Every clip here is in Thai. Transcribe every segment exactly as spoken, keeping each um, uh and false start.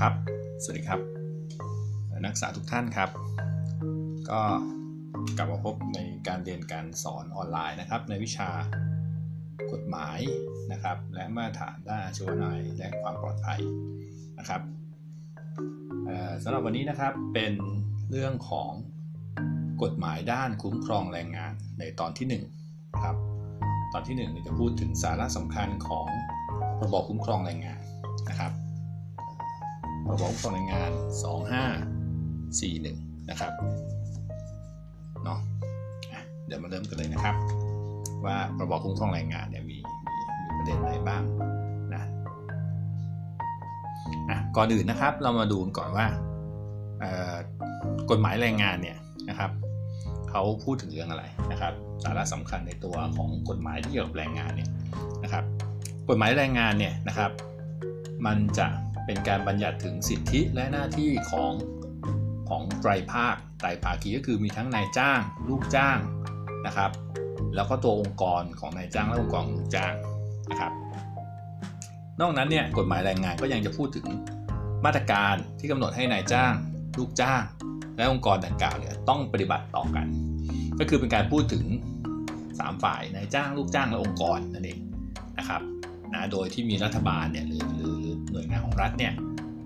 ครับสวัสดีครับนักศึกษาทุกท่านครับก็กลับมาพบในการเรียนการสอนออนไลน์นะครับในวิชากฎหมายนะครับและมาตรฐานด้านอาชีวนัยและความปลอดภัยนะครับสำหรับวันนี้นะครับเป็นเรื่องของกฎหมายด้านคุ้มครองแรงงานในตอนที่หนึ่งนะครับตอนที่หนึ่งจะพูดถึงสาระสำคัญของพรบคุ้มครองแรงงานนะครับพรบคุ้มครองแรงงานสองห้าสี่หนึ่งนะครับเนาะเดี๋ยวมาเริ่มกันเลยนะครับว่าพรบคุ้มครองแรงงานเนี่ยมีมีประเด็นอะไรบ้างนะอ่ะก่อนอื่นนะครับเรามาดูกันก่อนว่ากฎหมายแรงงานเนี่ยนะครับเขาพูดถึงเรื่องอะไรนะครับสาระสำคัญในตัวของกฎหมายที่เกี่ยวกับแรงงานเนี่ยนะครับกฎหมายแรงงานเนี่ยนะครับมันจะเป็นการบัญญัติถึงสิทธิและหน้าที่ของของไตรภาคไตรภาคีก็คือมีทั้งนายจ้างลูกจ้างนะครับแล้วก็ตัวองค์กรของนายจ้างและองค์กรของลูกจ้างนะครับนอกนั้นเนี่ยกฎหมายแรงงานก็ยังจะพูดถึงมาตรการที่กำหนดให้นายจ้างลูกจ้างและองค์กรดังกล่าวเนี่ยต้องปฏิบัติต่อกันก็คือเป็นการพูดถึงสามฝ่ายนายจ้างลูกจ้างและองค์กรนั่นเองนะครับนะโดยที่มีรัฐบาลเนี่ยหรือหรือหน่วยงานของรัฐเนี่ย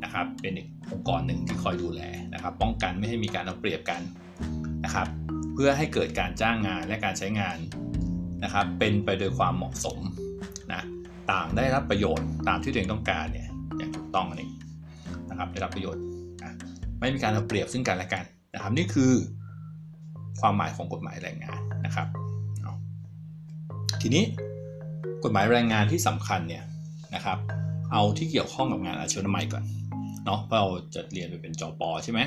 นะครับเป็นอีกองค์กรหนึ่งที่คอยดูแลนะครับป้องกันไม่ให้มีการเอาเปรียบกันนะครับเพื่อให้เกิดการจ้างงานและการใช้งานนะครับเป็นไปโดยความเหมาะสมนะต่างได้รับประโยชน์ตามที่ตัวเองต้องการเนี่ยอย่างถูกต้องนี่นะครับได้รับประโยชน์ไม่มีการเอาเปรียบซึ่งกันและกันนะครับนี่คือความหมายของกฎหมายแรงงานนะครับทีนี้กฎหมายแรงงานที่สำคัญเนี่ยนะครับเอาที่เกี่ยวข้องกับงานอาชีวนัยก่อนเนาะเพราะเราจะเรียนไปเป็นจป.ใช่ไหม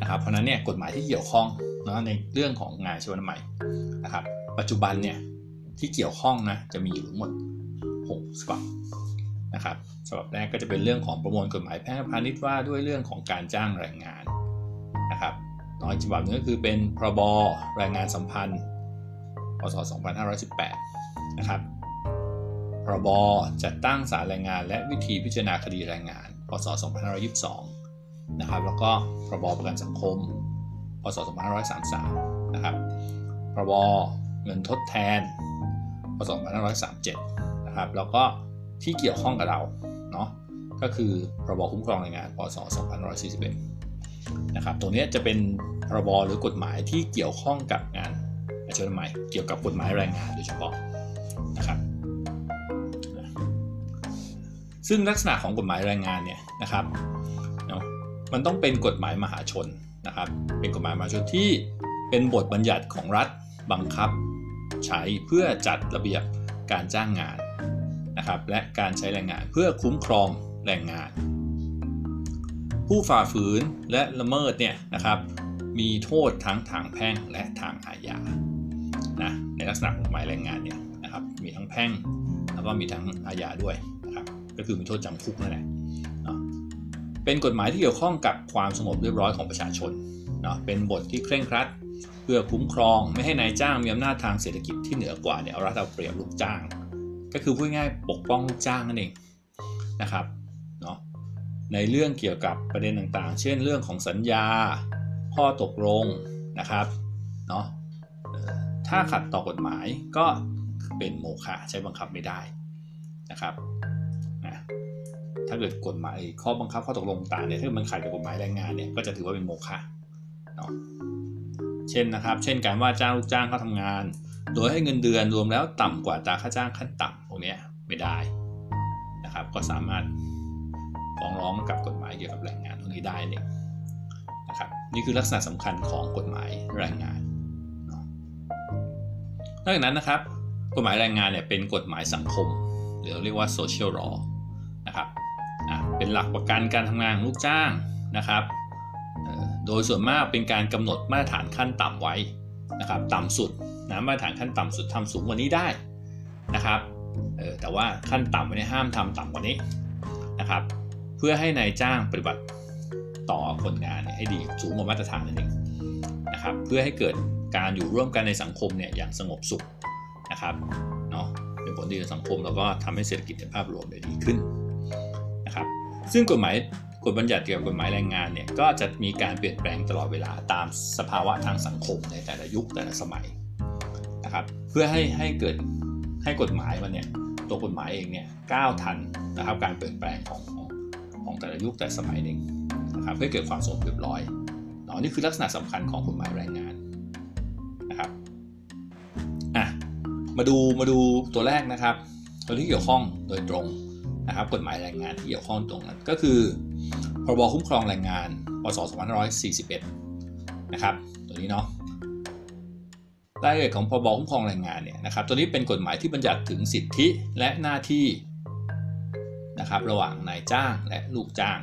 นะครับเพราะนั้นเนี่ยกฎหมายที่เกี่ยวข้องเนาะในเรื่องของงานอาชีวนัยนะครับปัจจุบันเนี่ยที่เกี่ยวข้องนะจะมีอยู่ทั้งหมดหกฉบับนะครับฉบับแรกก็จะเป็นเรื่องของประมวลกฎหมายแพ่งพาณิชย์ว่าด้วยเรื่องของการจ้างแรงงานนะครับน้อยฉบับนึงก็คือเป็นพรบแรงงานสัมพันธ์พ.ศ. สองพันห้าร้อยสิบแปดนะครับพรบจัดตั้งศาลแรงงานและวิธีพิจารณาคดีแรงงานพ.ศ. สองพันห้าร้อยยี่สิบสองนะครับแล้วก็พรบประกันสังคมพ.ศ. สองพันห้าร้อยสามสิบสามนะครับพรบเงินทดแทนพ.ศ. สองพันห้าร้อยสามสิบเจ็ดนะครับแล้วก็ที่เกี่ยวข้องกับเราเนาะก็คือพรบคุ้มครองแรงงานพ.ศ. สองพันห้าร้อยสี่สิบเอ็ดนะครับตรงนี้จะเป็นพรบหรือกฎหมายที่เกี่ยวข้องกับงานอาชีวนัยเกี่ยวกับกฎหมายแรงงานโดยเฉพาะนะครับซึ่งลักษณะของกฎหมายแรงงานเนี่ยนะครับเนาะมันต้องเป็นกฎหมายมหาชนนะครับเป็นกฎหมายมหาชนที่เป็นบทบัญญัติของรัฐบังคับใช้เพื่อจัดระเบียบการจ้างงานนะครับและการใช้แรงงานเพื่อคุ้มครองแรงงานผู้ฝ่าฝืนและละเมิดเนี่ยนะครับมีโทษทั้งทางแพ่งและทางอาญานะในลักษณะกฎหมายแรงงานเนี่ยนะครับมีทั้งแพ่งแล้วก็มีทั้งอาญาด้วยนะครับก็คือมีโทษจำคุกนั่นแหละเนาะเป็นกฎหมายที่เกี่ยวข้องกับความสงบเรียบร้อยของประชาชนเนาะเป็นบทที่เคร่งครัดเพื่อคุ้มครองไม่ให้นายจ้างมีอำนาจทางเศรษฐกิจที่เหนือกว่าเนี่ยเอารัฐเอาเปรียบลูกจ้างก็คือพูดง่ายปกป้องลูกจ้างนั่นเองนะครับเนาะในเรื่องเกี่ยวกับประเด็นต่างๆเช่นเรื่องของสัญญาข้อตกลงนะครับเนาะถ้าขัดต่อกฎหมายก็เป็นโมฆะใช้บังคับไม่ได้นะครับนะถ้าเกิดกฎหมายข้อบังคับข้อตกลงต่างเนี่ยถ้ามันขัดกับกฎหมายแรงงานเนี่ยก็จะถือว่าเป็นโมฆะเนาะเช่นนะครับเช่นการว่าจ้างลูกจ้างเข้าทำงานโดยให้เงินเดือนรวมแล้วต่ำกว่าตราค่าจ้างขั้นต่ำพวกนี้ไม่ได้นะครับก็สามารถฟ้องร้องกับกฎหมายเกี่ยวกับแรงงานพวกนี้ได้เนี่ยนะครับนี่คือลักษณะสำคัญของกฎหมายแรงงานนอกจากนั้นนะครับกฎหมายแรงงานเนี่ยเป็นกฎหมายสังคมหรือเรียกว่า social law นะครับเป็นหลักประกันการทำงานของลูกจ้างนะครับโดยส่วนมากเป็นการกำหนดมาตรฐานขั้นต่ำไว้นะครับต่ำสุดนะมาตรฐานขั้นต่ำสุดทำสูงกว่านี้ได้นะครับแต่ว่าขั้นต่ำเนี่ยห้ามทำต่ำกว่านี้นะครับเพื่อให้นายจ้างปฏิบัติต่อคนงานให้ดีสูงกว่ามาตรฐานนั่นเองนะครับเพื่อให้เกิดการอยู่ร่วมกันในสังคมเนี่ยอย่างสงบสุขนะครับเนาะเป็นผลดีต่อสังคมแล้วก็ทำให้เศรษฐกิจในภาพรวมดีขึ้นนะครับซึ่งกฎหมาย กฎบัญญัติเกี่ยวกับกฎหมายแรงงานเนี่ยก็จะมีการเปลี่ยนแปลงตลอดเวลาตามสภาวะทางสังคมในแต่ละยุคแต่ละสมัยนะครับเพื่อให้ให้เกิดให้กฎหมายมันเนี่ยตัวกฎหมายเองเนี่ยก้าวทันนะครับการเปลี่ยนแปลงของของแต่ละยุคแต่สมัยเองนะครับเพื่อเกิดความสมดุลเรียบร้อยอ๋อนี่คือลักษณะสำคัญของกฎหมายแรงงานนะครับอ่ะมาดูมาดูตัวแรกนะครับตัวที่เกี่ยวข้องโดยตรงนะครับกฎหมายแรงงานที่เกี่ยวข้องตรงนั้นก็คือพรบคุ้มครองแรงงานพ.ศ.สองพันห้าร้อยสี่สิบเอ็ดนะครับตัวนี้เนาะรายละเอียดของพรบคุ้มครองแรงงานเนี่ยนะครับตัวนี้เป็นกฎหมายที่บัญญัติถึงสิทธิและหน้าที่นะครับระหว่างนายจ้างและลูกจ้าง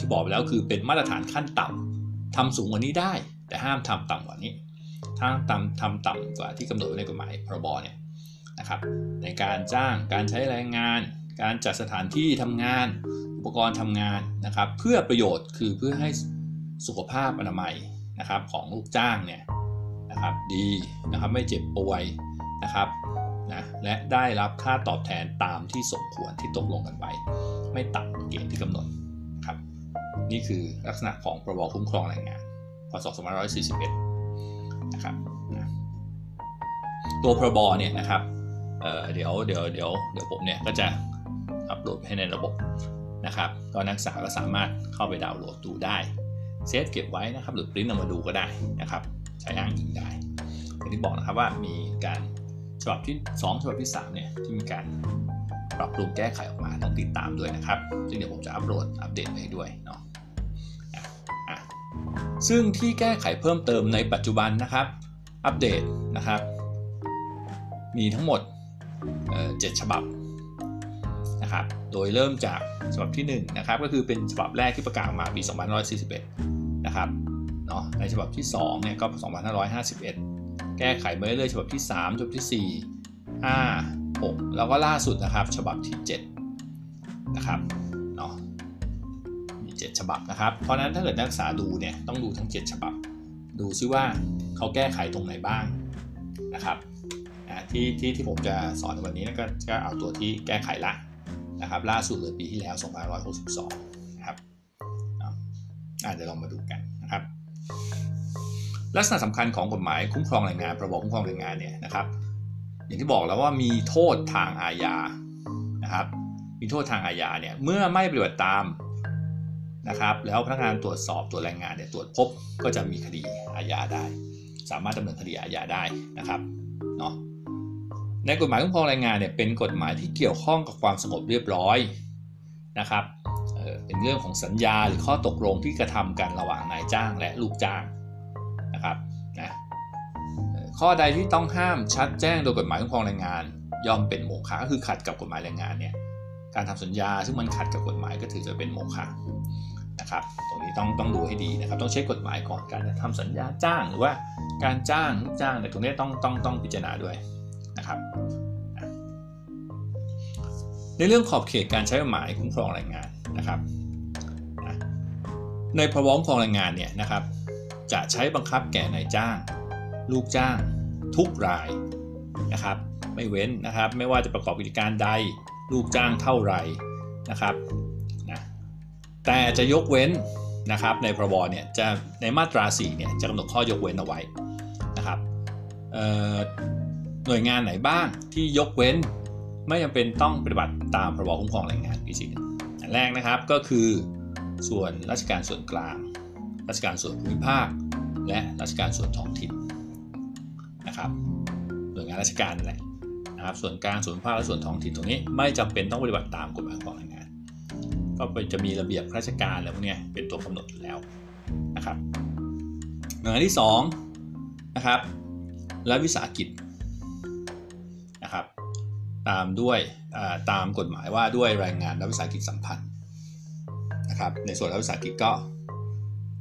ที่บอกไปแล้วคือเป็นมาตรฐานขั้นต่ำทำสูงกว่านี้ได้แต่ห้ามทำต่ำกว่านี้ถ้าทำทำต่ำกว่าที่กำหนดไว้ในกฎหมายพรบเนี่ยนะครับในการจ้างการใช้แรงงานการจัดสถานที่ทำงานอุปกรณ์ทำงานนะครับเพื่อประโยชน์คือเพื่อให้สุขภาพอนามัยนะครับของลูกจ้างเนี่ยนะครับดีนะครับไม่เจ็บป่วยนะครับนะและได้รับค่าตอบแทนตามที่สมควรที่ตกลงกันไว้ไม่ต่ำกว่าเกณฑ์ที่กำหนดครับนี่คือลักษณะของพรบคุ้มครองแรงงานพ.ศ.สองพันห้าร้อยสี่สิบเอ็ดนะครับนะตัวพรบเนี่ยนะครับเอ่อเดี๋ยวเดี๋ยวเดี๋ยวเดี๋ยวผมเนี่ยก็จะอัปโหลดให้ในระบบนะครับก็นักศึกษาก็สามารถเข้าไปดาวน์โหลดดูได้เซฟเก็บไว้นะครับหรือปริ้นเอามาดูก็ได้นะครับใช้อ้างอิงได้อย่างที่บอกนะครับว่ามีการฉบับที่สองฉบับที่สามเนี่ยที่มีการปรับปรุงแก้ไขออกมาต้องติดตามด้วยนะครับซึ่งเดี๋ยวผมจะอัปโหลดอัปเดตให้ด้วยเนาะอ่ะซึ่งที่แก้ไขเพิ่มเติมในปัจจุบันนะครับอัปเดตนะครับมีทั้งหมดเอ่อเจ็ดฉบับนะครับโดยเริ่มจากฉบับที่หนึ่งนะครับก็คือเป็นฉบับแรกที่ประกาศมาปีสองพันห้าร้อยสี่สิบเอ็ดนะครับเนาะในฉบับที่สองเนี่ยก็สองพันห้าร้อยห้าสิบเอ็ดแก้ไขมาเรื่อยๆฉบับที่สามฉบับที่สี่ ห้าแล้วก็ล่าสุดนะครับฉบับที่เจ็ดนะครับเนาะมีเจ็ดฉบับนะครับเพราะนั้นถ้าเกิดนักศึกษาดูเนี่ยต้องดูทั้งเจ็ดฉบับดูซิว่าเขาแก้ไขตรงไหนบ้างนะครับนะที่ที่ที่ผมจะสอนวันนี้ก็ก็เอาตัวที่แก้ไขละนะครับล่าสุดเลยปีที่แล้วสองพันห้าร้อยหกสิบสองนะครับอ่ะเดี๋ยวลองมาดูกันนะครับลักษณะสำคัญของกฎหมายคุ้มครองแรงงานพรบคุ้มครองแรงงานเนี่ยนะครับอย่างที่บอกแล้วว่ามีโทษทางอาญานะครับมีโทษทางอาญาเนี่ยเมื่อไม่ปฏิบัติตามนะครับแล้วพนักงานตรวจสอบตรวจแรงงานเนี่ยตรวจพบก็จะมีคดีอาญาได้สามารถดำเนินคดีอาญาได้นะครับเนาะในกฎหมายคุ้มครองแรงงานเนี่ยเป็นกฎหมายที่เกี่ยวข้องกับความสงบเรียบร้อยนะครับเอ่อเป็นเรื่องของสัญญาหรือข้อตกลงที่กระทำกันระหว่างนายจ้างและลูกจ้างนะครับนะข้อใดที่ต้องห้ามชัดแจ้งโดยกฎหมายคุ้มครองแรงงานย่อมเป็นโมฆะก็คือขัดกับกฎหมายแรงงานเนี่ยการทำสัญญาซึ่งมันขัดกับกฎหมายก็ถือจะเป็นโมฆะนะครับตรงนี้ต้องต้องดูให้ดีนะครับต้องเช็คกฎหมายก่อนการจะทำสัญญาจ้างหรือว่าการจ้างลูกจ้างแต่ตรงนี้ต้องต้องต้องพิจารณาด้วยนะครับในเรื่องขอบเขตการใช้กฎหมายคุ้มครองแรงงานนะครับในพ.ร.บ.คุ้มครองแรงงานเนี่ยนะครับจะใช้บังคับแก่นายจ้างลูกจ้างทุกรายนะครับไม่เว้นนะครับไม่ว่าจะประกอบกิจการใดลูกจ้างเท่าไหร่นะครับนะแต่จะยกเว้นนะครับในพ.ร.บ.เนี่ยจะในมาตราสี่เนี่ยจะกำหนดข้อยกเว้นเอาไว้นะครับหน่วยงานไหนบ้างที่ยกเว้นไม่จำเป็นต้องปฏิบัติตามพ.ร.บ.คุ้มครองแรงงานปีสี่หนึ่งอันแรกนะครับก็คือส่วนราชการส่วนกลางราชการส่วนภูมิภาคและราชการส่วนท้องถิ่นนะครับหน่วยงานราชการอะไรนะครับส่วนกลางส่วนภาคและส่วนท้องถิ่นตรงนี้ไม่จำเป็นต้องปฏิบัติตามกฎหมายของแรงงานก็จะมีระเบียบราชการอะไรพวกนี้เป็นตัวกำหนดอยู่แล้วนะครับหน่วยงานที่สองนะครับรัฐวิสาหกิจนะครับตามด้วยตามกฎหมายว่าด้วยแรงงานรัฐวิสาหกิจสัมพันธ์นะครับในส่วนรัฐวิสาหกิจก็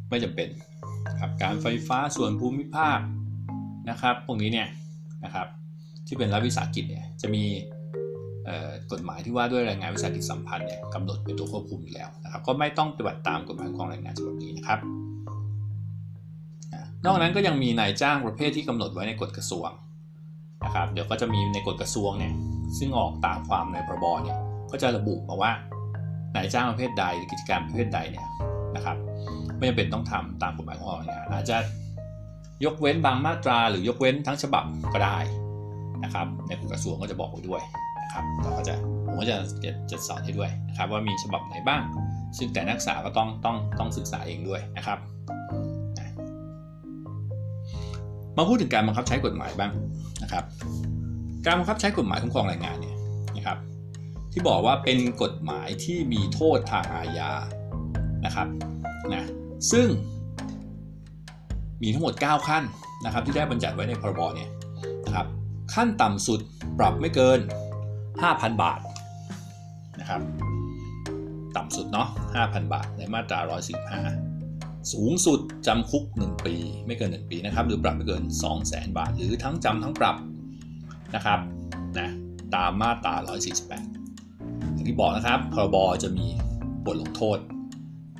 ไม่จำเป็นครับการไฟฟ้าส่วนภูมิภาคนะครับพวกนี้เนี่ยนะครับที่เป็นรัฐวิสาหกิจเนี่ยจะมีกฎหมายที่ว่าด้วยแรงงานวิสาหกิจสัมพันธ์เนี่ยกำหนดเป็นตัวควบคุมอยู่แล้วนะครับก็ไม่ต้องปฏิบัติตามกฎหมายของแรงงานฉบับนี้นะครับนอกนั้นก็ยังมีนายจ้างประเภทที่กำหนดไว้ในกฎกระทรวงนะครับเดี๋ยวก็จะมีในกฎกระทรวงเนี่ยซึ่งออกตามความในพ.ร.บ.เนี่ยก็จะระบุมาว่า นายจ้างประเภทใดกิจการประเภทใดเนี่ยนะครับไม่จำเป็นต้องทำตามกฎหมายของเราเนี่ยอาจจะยกเว้นบางมาตราหรือยกเว้นทั้งฉบับก็ได้นะครับในกระทรวงก็จะบอกไว้ด้วยนะครับเราก็จะผมก็จะจะสอนให้ด้วยนะครับว่ามีฉบับไหนบ้างซึ่งแต่นักศึกษาก็ต้องต้องต้องศึกษาเองด้วยนะครับมาพูดถึงการบังคับใช้กฎหมายบ้างนะครับการบังคับใช้กฎหมายคุ้มครองแรงงานเนี่ยนะครับที่บอกว่าเป็นกฎหมายที่มีโทษทางอาญานะครับนะซึ่งมีทั้งหมดเก้าขั้นนะครับที่ได้บัญญัติไว้ในพรบเนี่ยนะครับขั้นต่ำสุดปรับไม่เกิน ห้าพัน บาทนะครับต่ำสุดเนาะ ห้าพัน บาทในมาตราหนึ่งร้อยสิบห้าสูงสุดจำคุกหนึ่งปีไม่เกินหนึ่งปีนะครับหรือปรับไม่เกิน สองแสน บาทหรือทั้งจำทั้งปรับนะครับนะตามมาตราหนึ่งร้อยสี่สิบแปดอย่างที่บอกนะครับพรบจะมีบทลงโทษ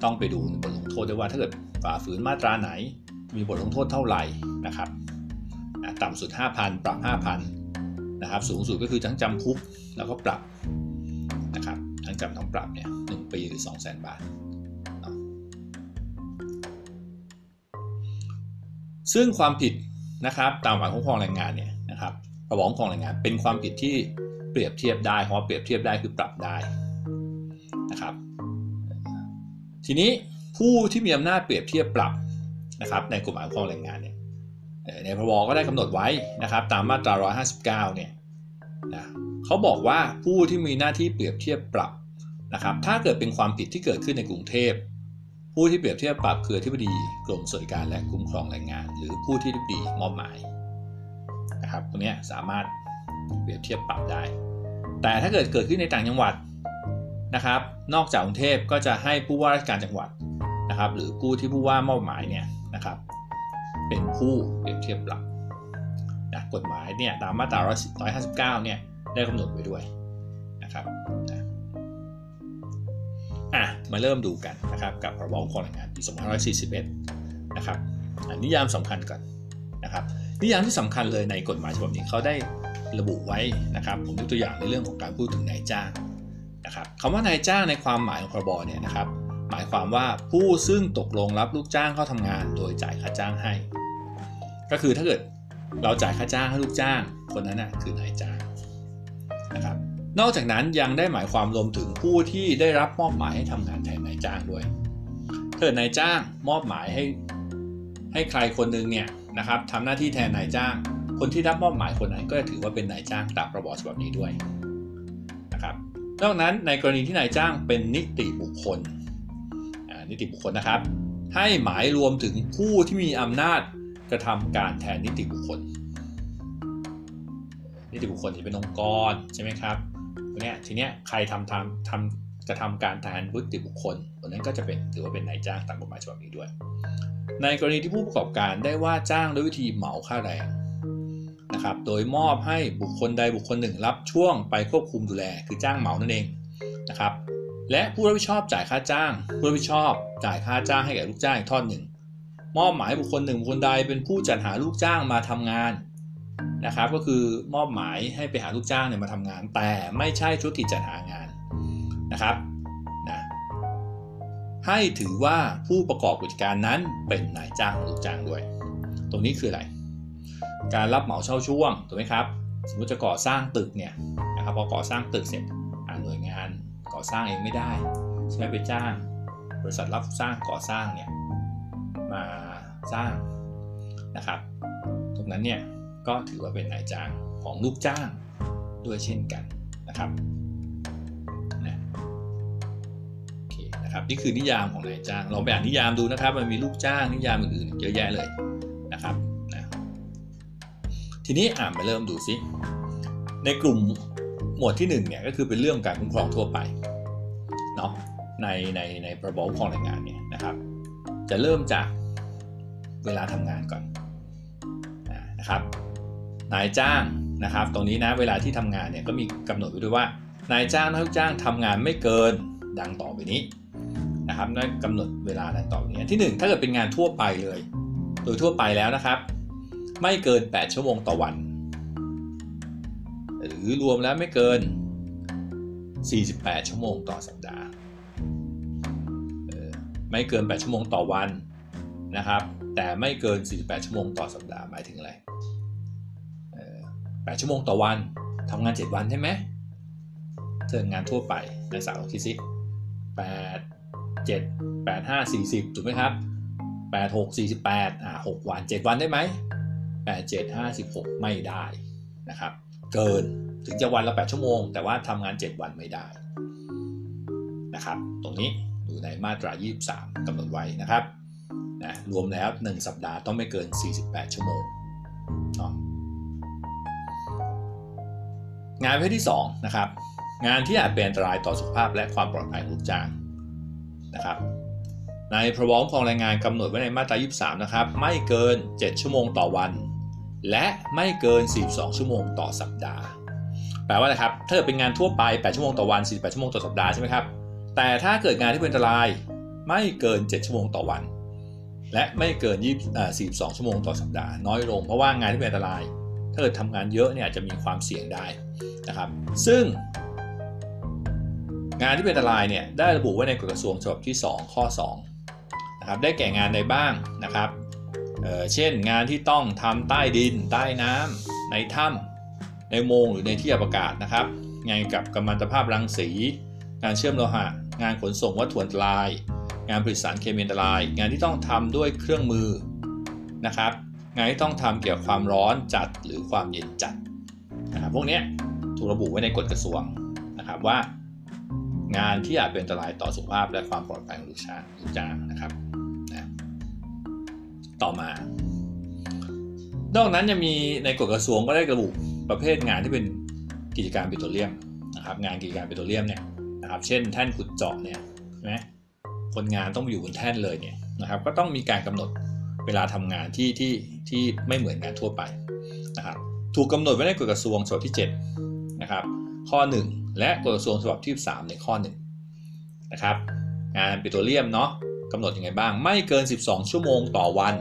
ต้องไปดูบทลงโทษด้วยว่าถ้าเกิดฝ่าฝืนมาตราไหนมีบทลงโทษเท่าไหร่นะครับต่ำสุด ห้าพัน ปรับ ห้าพัน นะครับสูงสุดก็คือทั้งจำคุกแล้วก็ปรับนะครับทั้งจำทั้งปรับเนี่ยหนึ่งปีหรือ สองแสน บาทซึ่งความผิดนะครับตามกฎหมายคุ้มครองแรงงานเนี่ยนะครับพรบคุ้มครองแรงงานเป็นความผิดที่เปรียบเทียบได้เพราะเปรียบเทียบได้คือปรับได้นะครับทีนี้ผู้ที่มีอำนาจเปรียบเทียบปรับนะครับในกฎหมายคุ้มครองแรงงานเนี่ยในพรบก็ได้กำหนดไว้นะครับตามมาตราหนึ่งร้อยห้าสิบเก้าเนี่ยนะเขาบอกว่าผู้ที่มีหน้าที่เปรียบเทียบปรับนะครับถ้าเกิดเป็นความผิดที่เกิดขึ้นในกรุงเทพผู้ที่เปรียบเทียบปรับคืออธิบดีกรมสวัสดิการและคุ้มครองแรงงานหรือผู้ที่อธิบดีมอบหมายนะครับตรงนี้สามารถเปรียบเทียบปรับได้แต่ถ้าเกิดเกิดขึ้นในต่างจังหวัดนะครับนอกจากกรุงเทพก็จะให้ผู้ว่าราชการจังหวัดนะครับหรือผู้ที่ผู้ว่ามอบหมายเนี่ยนะครับเป็นผู้เปรียบเทียบปรับนะกฎหมายเนี่ยตามมาตราหนึ่งร้อยห้าสิบเก้าเนี่ยได้กำหนดไว้ด้วยนะครับนะอ่ะมาเริ่มดูกันนะครับกับพรบคุ้มครองแรงงานปีสองพันห้าร้อยสี่สิบเอ็ดนะครับนิยามสำคัญก่อนนะครับนิยามที่สำคัญเลยในกฎหมายฉบับนี้เขาได้ระบุไว้นะครับผมยกตัวอย่างในเรื่องของการพูดถึงนายจ้างนะครับคำว่านายจ้างในความหมายของพรบเนี่ยนะครับหมายความว่าผู้ซึ่งตกลงรับลูกจ้างเข้าทำงานโดยจ่ายค่าจ้างให้ก็คือถ้าเกิดเราจ่ายค่าจ้างให้ลูกจ้างคนนั้นนะคือนายจ้างนะครับนอกจากนั้นยังได้หมายความรวมถึงผู้ที่ได้รับมอบหมายให้ทำงานแทนนายจ้างด้วยถ้าเกิดนายจ้างมอบหมายให้ให้ใครคนนึงเนี่ยนะครับทำหน้าที่แทนนายจ้างคนที่รับมอบหมายคนนั้นก็จะถือว่าเป็นนายจ้างตามพรบฉบับนี้ด้วยนะครับนอกนั้นในกรณีที่นายจ้างเป็นนิติบุคคลนิติบุคคลนะครับให้หมายรวมถึงผู้ที่มีอำนาจกระทำการแทนนิติบุคคลนิติบุคคลที่เป็นองค์กรใช่ไหมครับตัวเนี้ยทีเนี้ยใครทำทำทำกระทำการแทนนิติบุคคลตัวนั้นก็จะเป็นถือว่าเป็นนายจ้างตามกฎหมายฉบับนี้ด้วยในกรณีที่ผู้ประกอบการได้ว่าจ้างด้วยวิธีเหมาค่าแรงนะครับโดยมอบให้บุคคลใดบุคคลหนึ่งรับช่วงไปควบคุมดูแลคือจ้างเหมานั่นเองนะครับและผู้รับผิดชอบจ่ายค่าจ้างผู้รับผิดชอบจ่ายค่าจ้างให้แก่ลูกจ้างอีกทอดหนึ่งมอบหมายบุคคลหนึ่งบุคคลใดเป็นผู้จัดหาลูกจ้างมาทำงานนะครับก็คือมอบหมายให้ไปหาลูกจ้างเนี่ยมาทำงานแต่ไม่ใช่ธุรกิจจัดหางานนะครับนะให้ถือว่าผู้ประกอบกิจการนั้นเป็นนายจ้างของลูกจ้างด้วยตรงนี้คืออะไรการรับเหมาเช่าช่วงถูกไหมครับสมมติจะก่อสร้างตึกเนี่ยนะครับพอก่อสร้างตึกเสร็จหน่วยงานก่อสร้างเองไม่ได้ใช้ไปจ้างบริษัทรับสร้างก่อสร้างเนี่ยมาสร้างนะครับตรงนั้นเนี่ยก็ถือว่าเป็นนายจ้างของลูกจ้างด้วยเช่นกันนะครับนะโอเคนะครับนี่คือนิยามของนายจ้างเราไปอ่านนิยามดูนะครับมันมีลูกจ้างนิยามอื่นๆเยอะแยะเลยนะครับนะทีนี้อ่านไปเริ่มดูซิในกลุ่มหมวดที่หนึ่งเนี่ยก็คือเป็นเรื่องการคุ้มครองทั่วไปเนาะในในในพรบคุ้มครองแรงงานเนี่ยนะครับจะเริ่มจากเวลาทำงานก่อนนะครับนายจ้างนะครับตรงนี้นะเวลาที่ทำงานเนี่ยก็มีกำหนดไว้ด้วยว่านายจ้างลูกจ้างทำงานไม่เกินดังต่อไปนี้นะครับได้กำหนดเวลาดังต่อไปนี้ที่หนึ่งถ้าเกิดเป็นงานทั่วไปเลยโดยทั่วไปแล้วนะครับไม่เกินแปดชั่วโมงต่อวันหรือรวมแล้วไม่เกินสี่สิบแปดชั่วโมงต่อสัปดาห์ ไม่เกินแปดชั่วโมงต่อวันนะครับแต่ไม่เกินสี่สิบแปดชั่วโมงต่อสัปดาห์หมายถึงอะไรแปดชั่วโมงต่อวันทำงานเจ็ดวันใช่ไหมเธองานทั่วไปในสาวคิดสิแปด เจ็ด แปด ห้า สี่สิบถูกไหมครับแปด หก สี่สิบแปดอ่าหกวันเจ็ดวันได้ไหมแปด เจ็ด ห้า สิบหกไม่ได้นะครับเกินถึงจะวันละแปดชั่วโมงแต่ว่าทำงานเจ็ดวันไม่ได้นะครับตรงนี้อยู่ในมาตรายี่สิบสามกำหนดไว้นะครับนะรวมแล้วหนึ่งสัปดาห์ต้องไม่เกินสี่สิบแปดชั่วโมงงานประเภทที่สองนะครับงานที่อาจเป็นอันตรายต่อสุขภาพและความปลอดภัยของลูกจ้างนะครับในพรบคุ้มครองแรงงานกำหนดไว้ในมาตรายี่สิบสามนะครับไม่เกินเจ็ดชั่วโมงต่อวันและไม่เกินสี่สิบสองชั่วโมงต่อสัปดาห์แปลว่าอะไรครับถ้าเกิดเป็นงานทั่วไปแปดชั่วโมงต่อวันสี่สิบแปดชั่วโมงต่อสัปดาห์ใช่ไหมครับแต่ถ้าเกิดงานที่เป็นอันตรายไม่เกินเจ็ดชั่วโมงต่อวันและไม่เกินสี่สิบสองชั่วโมงต่อสัปดาห์น้อยลงเพราะว่างานที่เป็นอันตรายถ้าเกิดทำงานเยอะเนี่ยจะมีความเสี่ยงได้นะครับซึ่งงานที่เป็นอันตรายเนี่ยได้ระบุไว้ในกฎกระทรวงฉบับที่สองข้อสองนะครับได้แก่งานใดบ้างนะครับ เอ่อ เช่นงานที่ต้องทำใต้ดินใต้น้ำในถ้ำในโมงหรือในที่อับอากาศนะครับงานกับกัมมันตภาพรังสีงานเชื่อมโลหะงานขนส่งวัตถุอันตรายงานผลิตสารเคมีอันตรายงานที่ต้องทำด้วยเครื่องมือนะครับงานที่ต้องทำเกี่ยวกับความร้อนจัดหรือความเย็นจัดนะครับพวกนี้ถูกระบุไว้ในกฎกระทรวงนะครับว่างานที่อาจเป็นอันตรายต่อสุขภาพและความปลอดภัยของลูกจ้างนะครับนะต่อมานอกนั้นยังมีในกฎกระทรวงก็ได้ระบุประเภทงานที่เป็นกิจการปิโตรเลียมนะครับงานกิจการปิโตรเลียมเนี่ยนะครับเช่นแท่นขุดเจาะเนี่ยใช่ไหมคนงานต้องอยู่บนแท่นเลยเนี่ยนะครับก็ต้องมีการกำหนดเวลาทำงานที่ที่ที่ไม่เหมือนงานทั่วไปนะครับถูกกำหนดไว้ในกฎกระทรวงฉบับที่เจ็ดนะครับข้อหนึ่งและกฎกระทรวงฉบับที่สามในข้อหนึ่งนะครับงานปิโตรเลียมเนาะกำหนดยังไงบ้างไม่เกินสิบสองชั่วโมงต่อวัน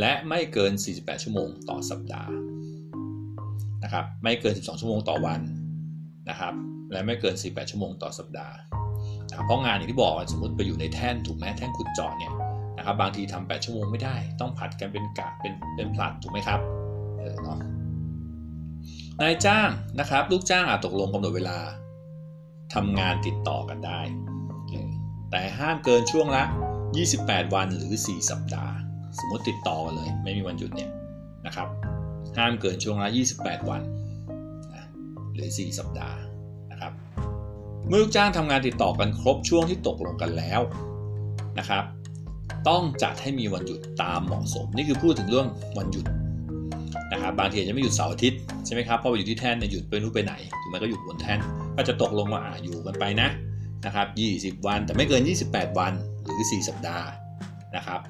และไม่เกินสี่สิบแปดชั่วโมงต่อสัปดาห์นะครับไม่เกินสิบสองชั่วโมงต่อวันนะครับและไม่เกินสี่สิบแปดชั่วโมงต่อสัปดาห์เพราะงานอย่างที่บอกสมมติไปอยู่ในแท่นถูกไหมแท่นขุดเจาะเนี่ยนะครับบางทีทำแปดชั่วโมงไม่ได้ต้องผัดกันเป็นกะเป็นเป็นผลัดถูกไหมครับเออเนาะนายจ้างนะครับลูกจ้างอาจตกลงกำหนดเวลาทำงานติดต่อกันได้แต่ห้ามเกินช่วงละยี่สิบแปดวันหรือสี่สัปดาห์สมมติติดต่อกันเลยไม่มีวันหยุดเนี่ยนะครับห้ามเกินช่วงละยี่สิบแปดวันหรือสี่สัปดาห์นะครับเมื่อลูกจ้างทำงานติดต่อกันครบช่วงที่ตกลงกันแล้วนะครับต้องจัดให้มีวันหยุดตามเหมาะสมนี่คือพูดถึงเรื่องวันหยุดนะครับบางทีจะไม่หยุดเสาร์อาทิตย์ใช่ไหมครับพอไปอยู่ที่แท่นเนี่ยหยุดไปนู้นไปไหนถึงมันก็หยุดบนแท่นก็จะตกลงว่าอ่าอยู่กันไปนะนะครับยี่สิบวันแต่ไม่เกินยี่สิบแปดวันหรือสี่สัปดาห์นะครับ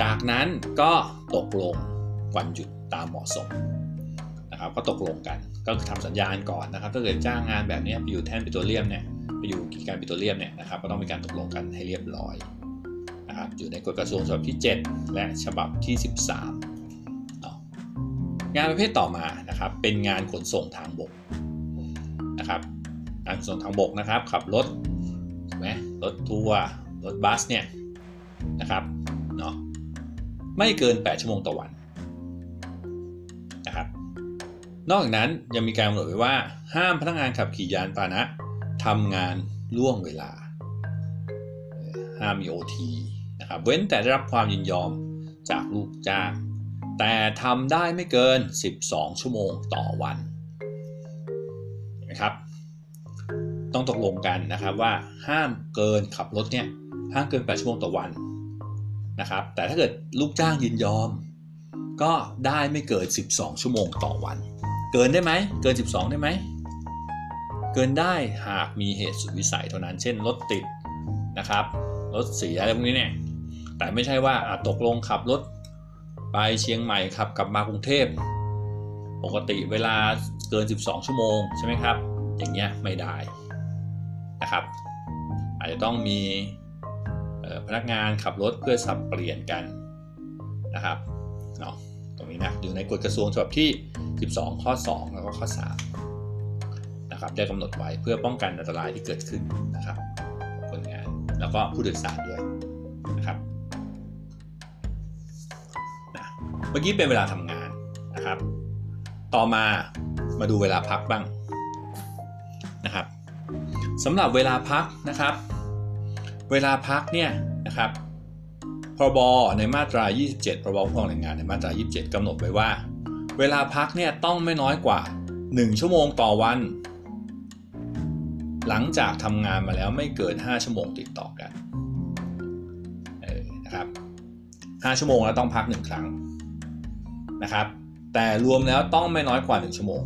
จากนั้นก็ตกลงวันหยุดตามเหมาะสมนะครับก็ตกลงกันก็ทำสัญญาก่อนนะครับถ้าเกิดจ้างงานแบบนี้ไปอยู่แท่นปิโตรเลียมเนี่ยไปอยู่กิจการปิโตรเลียมเนี่ยนะครับก็ต้องมีการตกลงกันให้เรียบร้อยนะครับอยู่ในกฎกระทรวงฉบับที่เจ็ดและฉบับที่สิบสามงานประเภทต่อมานะครับเป็นงานขนส่งทางบกนะครับงานขนส่งทางบกนะครับขับรถถูกไหมรถทัวร์รถบัสเนี่ยนะครับเนาะไม่เกินแปดชั่วโมงต่อวันนะครับนอกจากนั้นยังมีการกำหนดไว้ว่าห้ามพนักงานขับขี่ยานพาหนะทำงานล่วงเวลาห้ามมีโอทีนะครับเว้นแต่ได้รับความยินยอมจากลูกจ้างแต่ทำได้ไม่เกินสิบสองชั่วโมงต่อวันนะครับต้องตกลงกันนะครับว่าห้ามเกินขับรถเนี่ยห้ามเกินแปดชั่วโมงต่อวันนะครับแต่ถ้าเกิดลูกจ้างยินยอมก็ได้ไม่เกินสิบสองชั่วโมงต่อวันเกินได้ไหมเกินสิบสองได้ไหมเกินได้หากมีเหตุสุดวิสัยเท่านั้นเช่นรถติดนะครับรถเสียอะไรพวกนี้เนี่ยแต่ไม่ใช่ว่าตกลงขับรถไปเชียงใหม่ขับกลับมากรุงเทพปกติเวลาเกินสิบสองชั่วโมงใช่ไหมครับอย่างเงี้ยไม่ได้นะครับอาจจะต้องมีพนักงานขับรถเพื่อสับเปลี่ยนกันนะครับเนาะตรงนี้นะอยู่ในกฎกระทรวงฉบับที่สิบสองข้อสองแล้วก็ข้อสามนะครับได้กำหนดไว้เพื่อป้องกันอันตรายที่เกิดขึ้นนะครับคนงานแล้วก็ผู้โดยสารด้วย เมื่อกี้เป็นเวลาทำงานนะครับต่อมามาดูเวลาพักบ้างนะครับสำหรับเวลาพักนะครับเวลาพักเนี่ยนะครับพรบในมาตรายี่สิบเจ็ดพรบคุ้มครองแรงงานในมาตรายี่สิบเจ็ดกำหนดไว้ว่าเวลาพักเนี่ยต้องไม่น้อยกว่าหนึ่งชั่วโมงต่อวันหลังจากทำงานมาแล้วไม่เกินห้าชั่วโมงติดต่อกันเออนะครับห้าชั่วโมงแล้วต้องพักหนึ่งครั้งนะครับแต่รวมแล้วต้องไม่น้อยกว่าหนึ่งชั่วโมง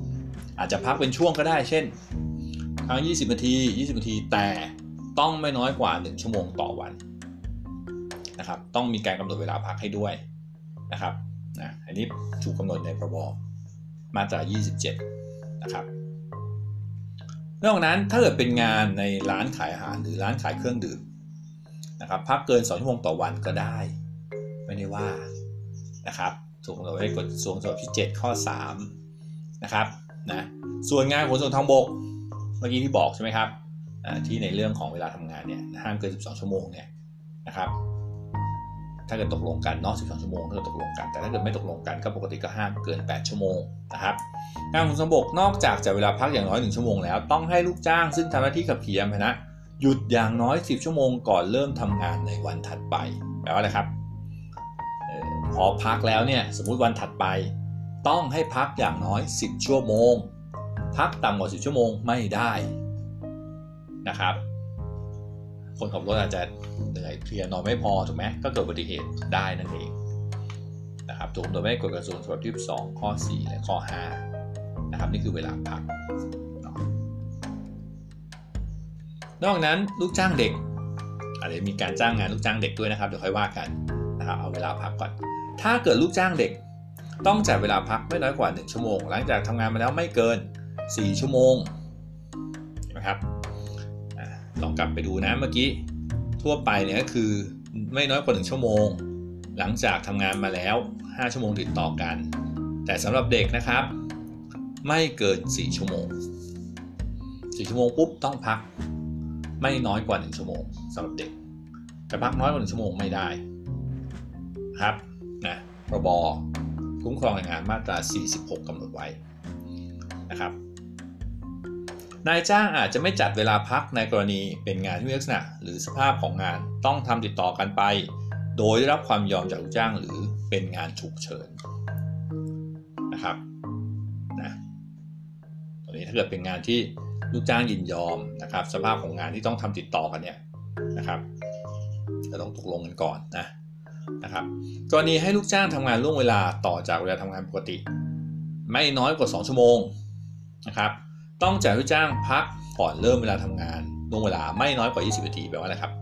อาจจะพักเป็นช่วงก็ได้เช่นครั้งยี่สิบนาทียี่สิบนาทีแต่ต้องไม่น้อยกว่าหนึ่งชั่วโมงต่อวันนะครับต้องมีการกำหนดเวลาพักให้ด้วยนะครับนะอันนี้ถูกกำหนดในพรบมาตรายี่สิบเจ็ดนะครับนอกจากนั้นถ้าเกิดเป็นงานในร้านขายอาหารหรือร้านขายเครื่องดื่มนะครับพักเกินสองชั่วโมงต่อวันก็ได้ไม่ได้ว่านะครับถูกกำหนดไว้ในกฎกระทรวงฉบับที่เจ็ดข้อสามนะครับนะส่วนงานขนส่งทางบกเมื่อกี้ที่บอกใช่ไหมครับที่ในเรื่องของเวลาทำงานเนี่ยห้ามเกินสิบสองชั่วโมงเนี่ยนะครับถ้าเกิดตกลงกันเนาะสิบสองชั่วโมงถ้าเกิดตกลงกันแต่ถ้าเกิดไม่ตกลงกันก็ปกติก็ห้ามเกินแปดชั่วโมงนะครับงานขนส่งบกนอกจากจะเวลาพักอย่างน้อยหนึ่งชั่วโมงแล้วต้องให้ลูกจ้างซึ่งทำหน้าที่ขับขี่ยานพาหนะหยุดอย่างน้อยสิบชั่วโมงก่อนเริ่มทำงานในวันถัดไปแปลว่าอะไรครับเอ่อพอพักแล้วเนี่ยสมมุติวันถัดไปต้องให้พักอย่างน้อยสิบชั่วโมงพักต่ำกว่าสิบชั่วโมงไม่ได้นะครับคนขับรถอาจจะเหนื่อยเพลียนอนไม่พอถูกไหมก็เกิดอุบัติเหตุได้นั่นเองนะครับถูกกำหนดไว้ในกฎกระทรวงฉบับที่สองข้อสี่และข้อห้านะครับนี่คือเวลาพักนอกนั้นลูกจ้างเด็กอะไรมีการจ้างงานลูกจ้างเด็กด้วยนะครับเดี๋ยวค่อยว่ากันนะครับเอาเวลาพักก่อนถ้าเกิดลูกจ้างเด็กต้องจัดเวลาพักไม่น้อยกว่าหนึ่งชั่วโมงหลังจากทำงานมาแล้วไม่เกินสี่ชั่วโมงนะครับลองกลับไปดูนะเมื่อกี้ทั่วไปเนี่ยก็คือไม่น้อยกว่าหนึ่งชั่วโมงหลังจากทำงานมาแล้วห้าชั่วโมงติดต่อกันแต่สำหรับเด็กนะครับไม่เกินสี่ชั่วโมงสี่ชั่วโมงปุ๊บต้องพักไม่น้อยกว่าหนึ่งชั่วโมงสำหรับเด็กแต่พักน้อยกว่าหนึ่งชั่วโมงไม่ได้ครับนะพรบคุ้มครองแรงงานมาตราสี่สิบหกกำหนดไว้นะครับนายจ้างอาจจะไม่จัดเวลาพักในกรณีเป็นงานที่มีลักษณะหรือสภาพของงานต้องทำติดต่อกันไปโดยได้รับความยอมจากลูกจ้างหรือเป็นงานฉุกเฉินนะครับนะตอนนี้ถ้าเกิดเป็นงานที่ลูกจ้างยินยอมนะครับสภาพของงานที่ต้องทำติดต่อกันเนี่ยนะครับจะต้องตกลงกันก่อนนะนะครับกรณีให้ลูกจ้างทำงานล่วงเวลาต่อจากเวลาทำงานปกติไม่น้อยกว่าสองชั่วโมงนะครับต้องจ่ายลูกจ้างพักก่อนเริ่มเวลาทำงานล่วงเวลาไม่น้อยกว่ายี่สิบนาทีแปลว่าอะไรครับ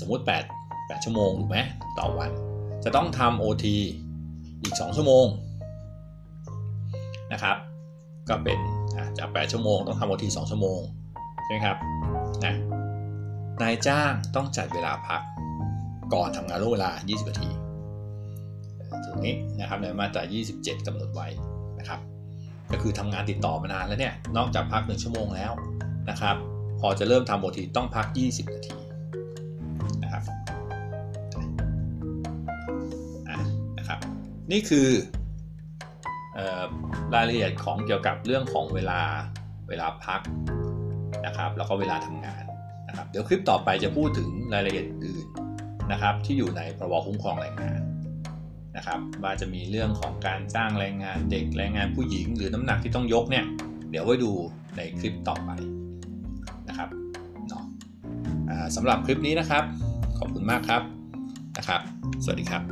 สมมุติ8 8ชั่วโมงถูกไหมต่อวันจะต้องทำ โอ ที อีกสองชั่วโมงนะครับก็เป็นจากแปดชั่วโมงต้องทำ โอ ที สองชั่วโมงใช่ไหมครับนะนายจ้างต้องจัดเวลาพักก่อนทำงานล่วงเวลายี่สิบนาทีถึงนี้นะครับในมาตรายี่สิบเจ็ดกำหนดไว้นะครับก็คือทำงานติดต่อมานานแล้วเนี่ยนอกจากพักหนึ่งชั่วโมงแล้วนะครับพอจะเริ่มทำโอทีต้องพักยี่สิบนาทีนะครับนะครับนี่คือรายละเอียดของเกี่ยวกับเรื่องของเวลาเวลาพักนะครับแล้วก็เวลาทำงานนะครับเดี๋ยวคลิปต่อไปจะพูดถึงรายละเอียดอื่นนะครับที่อยู่ในพรบคุ้มครองแรงงานนะครับว่าจะมีเรื่องของการจ้างแรงงานเด็กแรงงานผู้หญิงหรือน้ำหนักที่ต้องยกเนี่ยเดี๋ยวไว้ดูในคลิปต่อไปนะครับเนาะสำหรับคลิปนี้นะครับขอบคุณมากครับนะครับสวัสดีครับ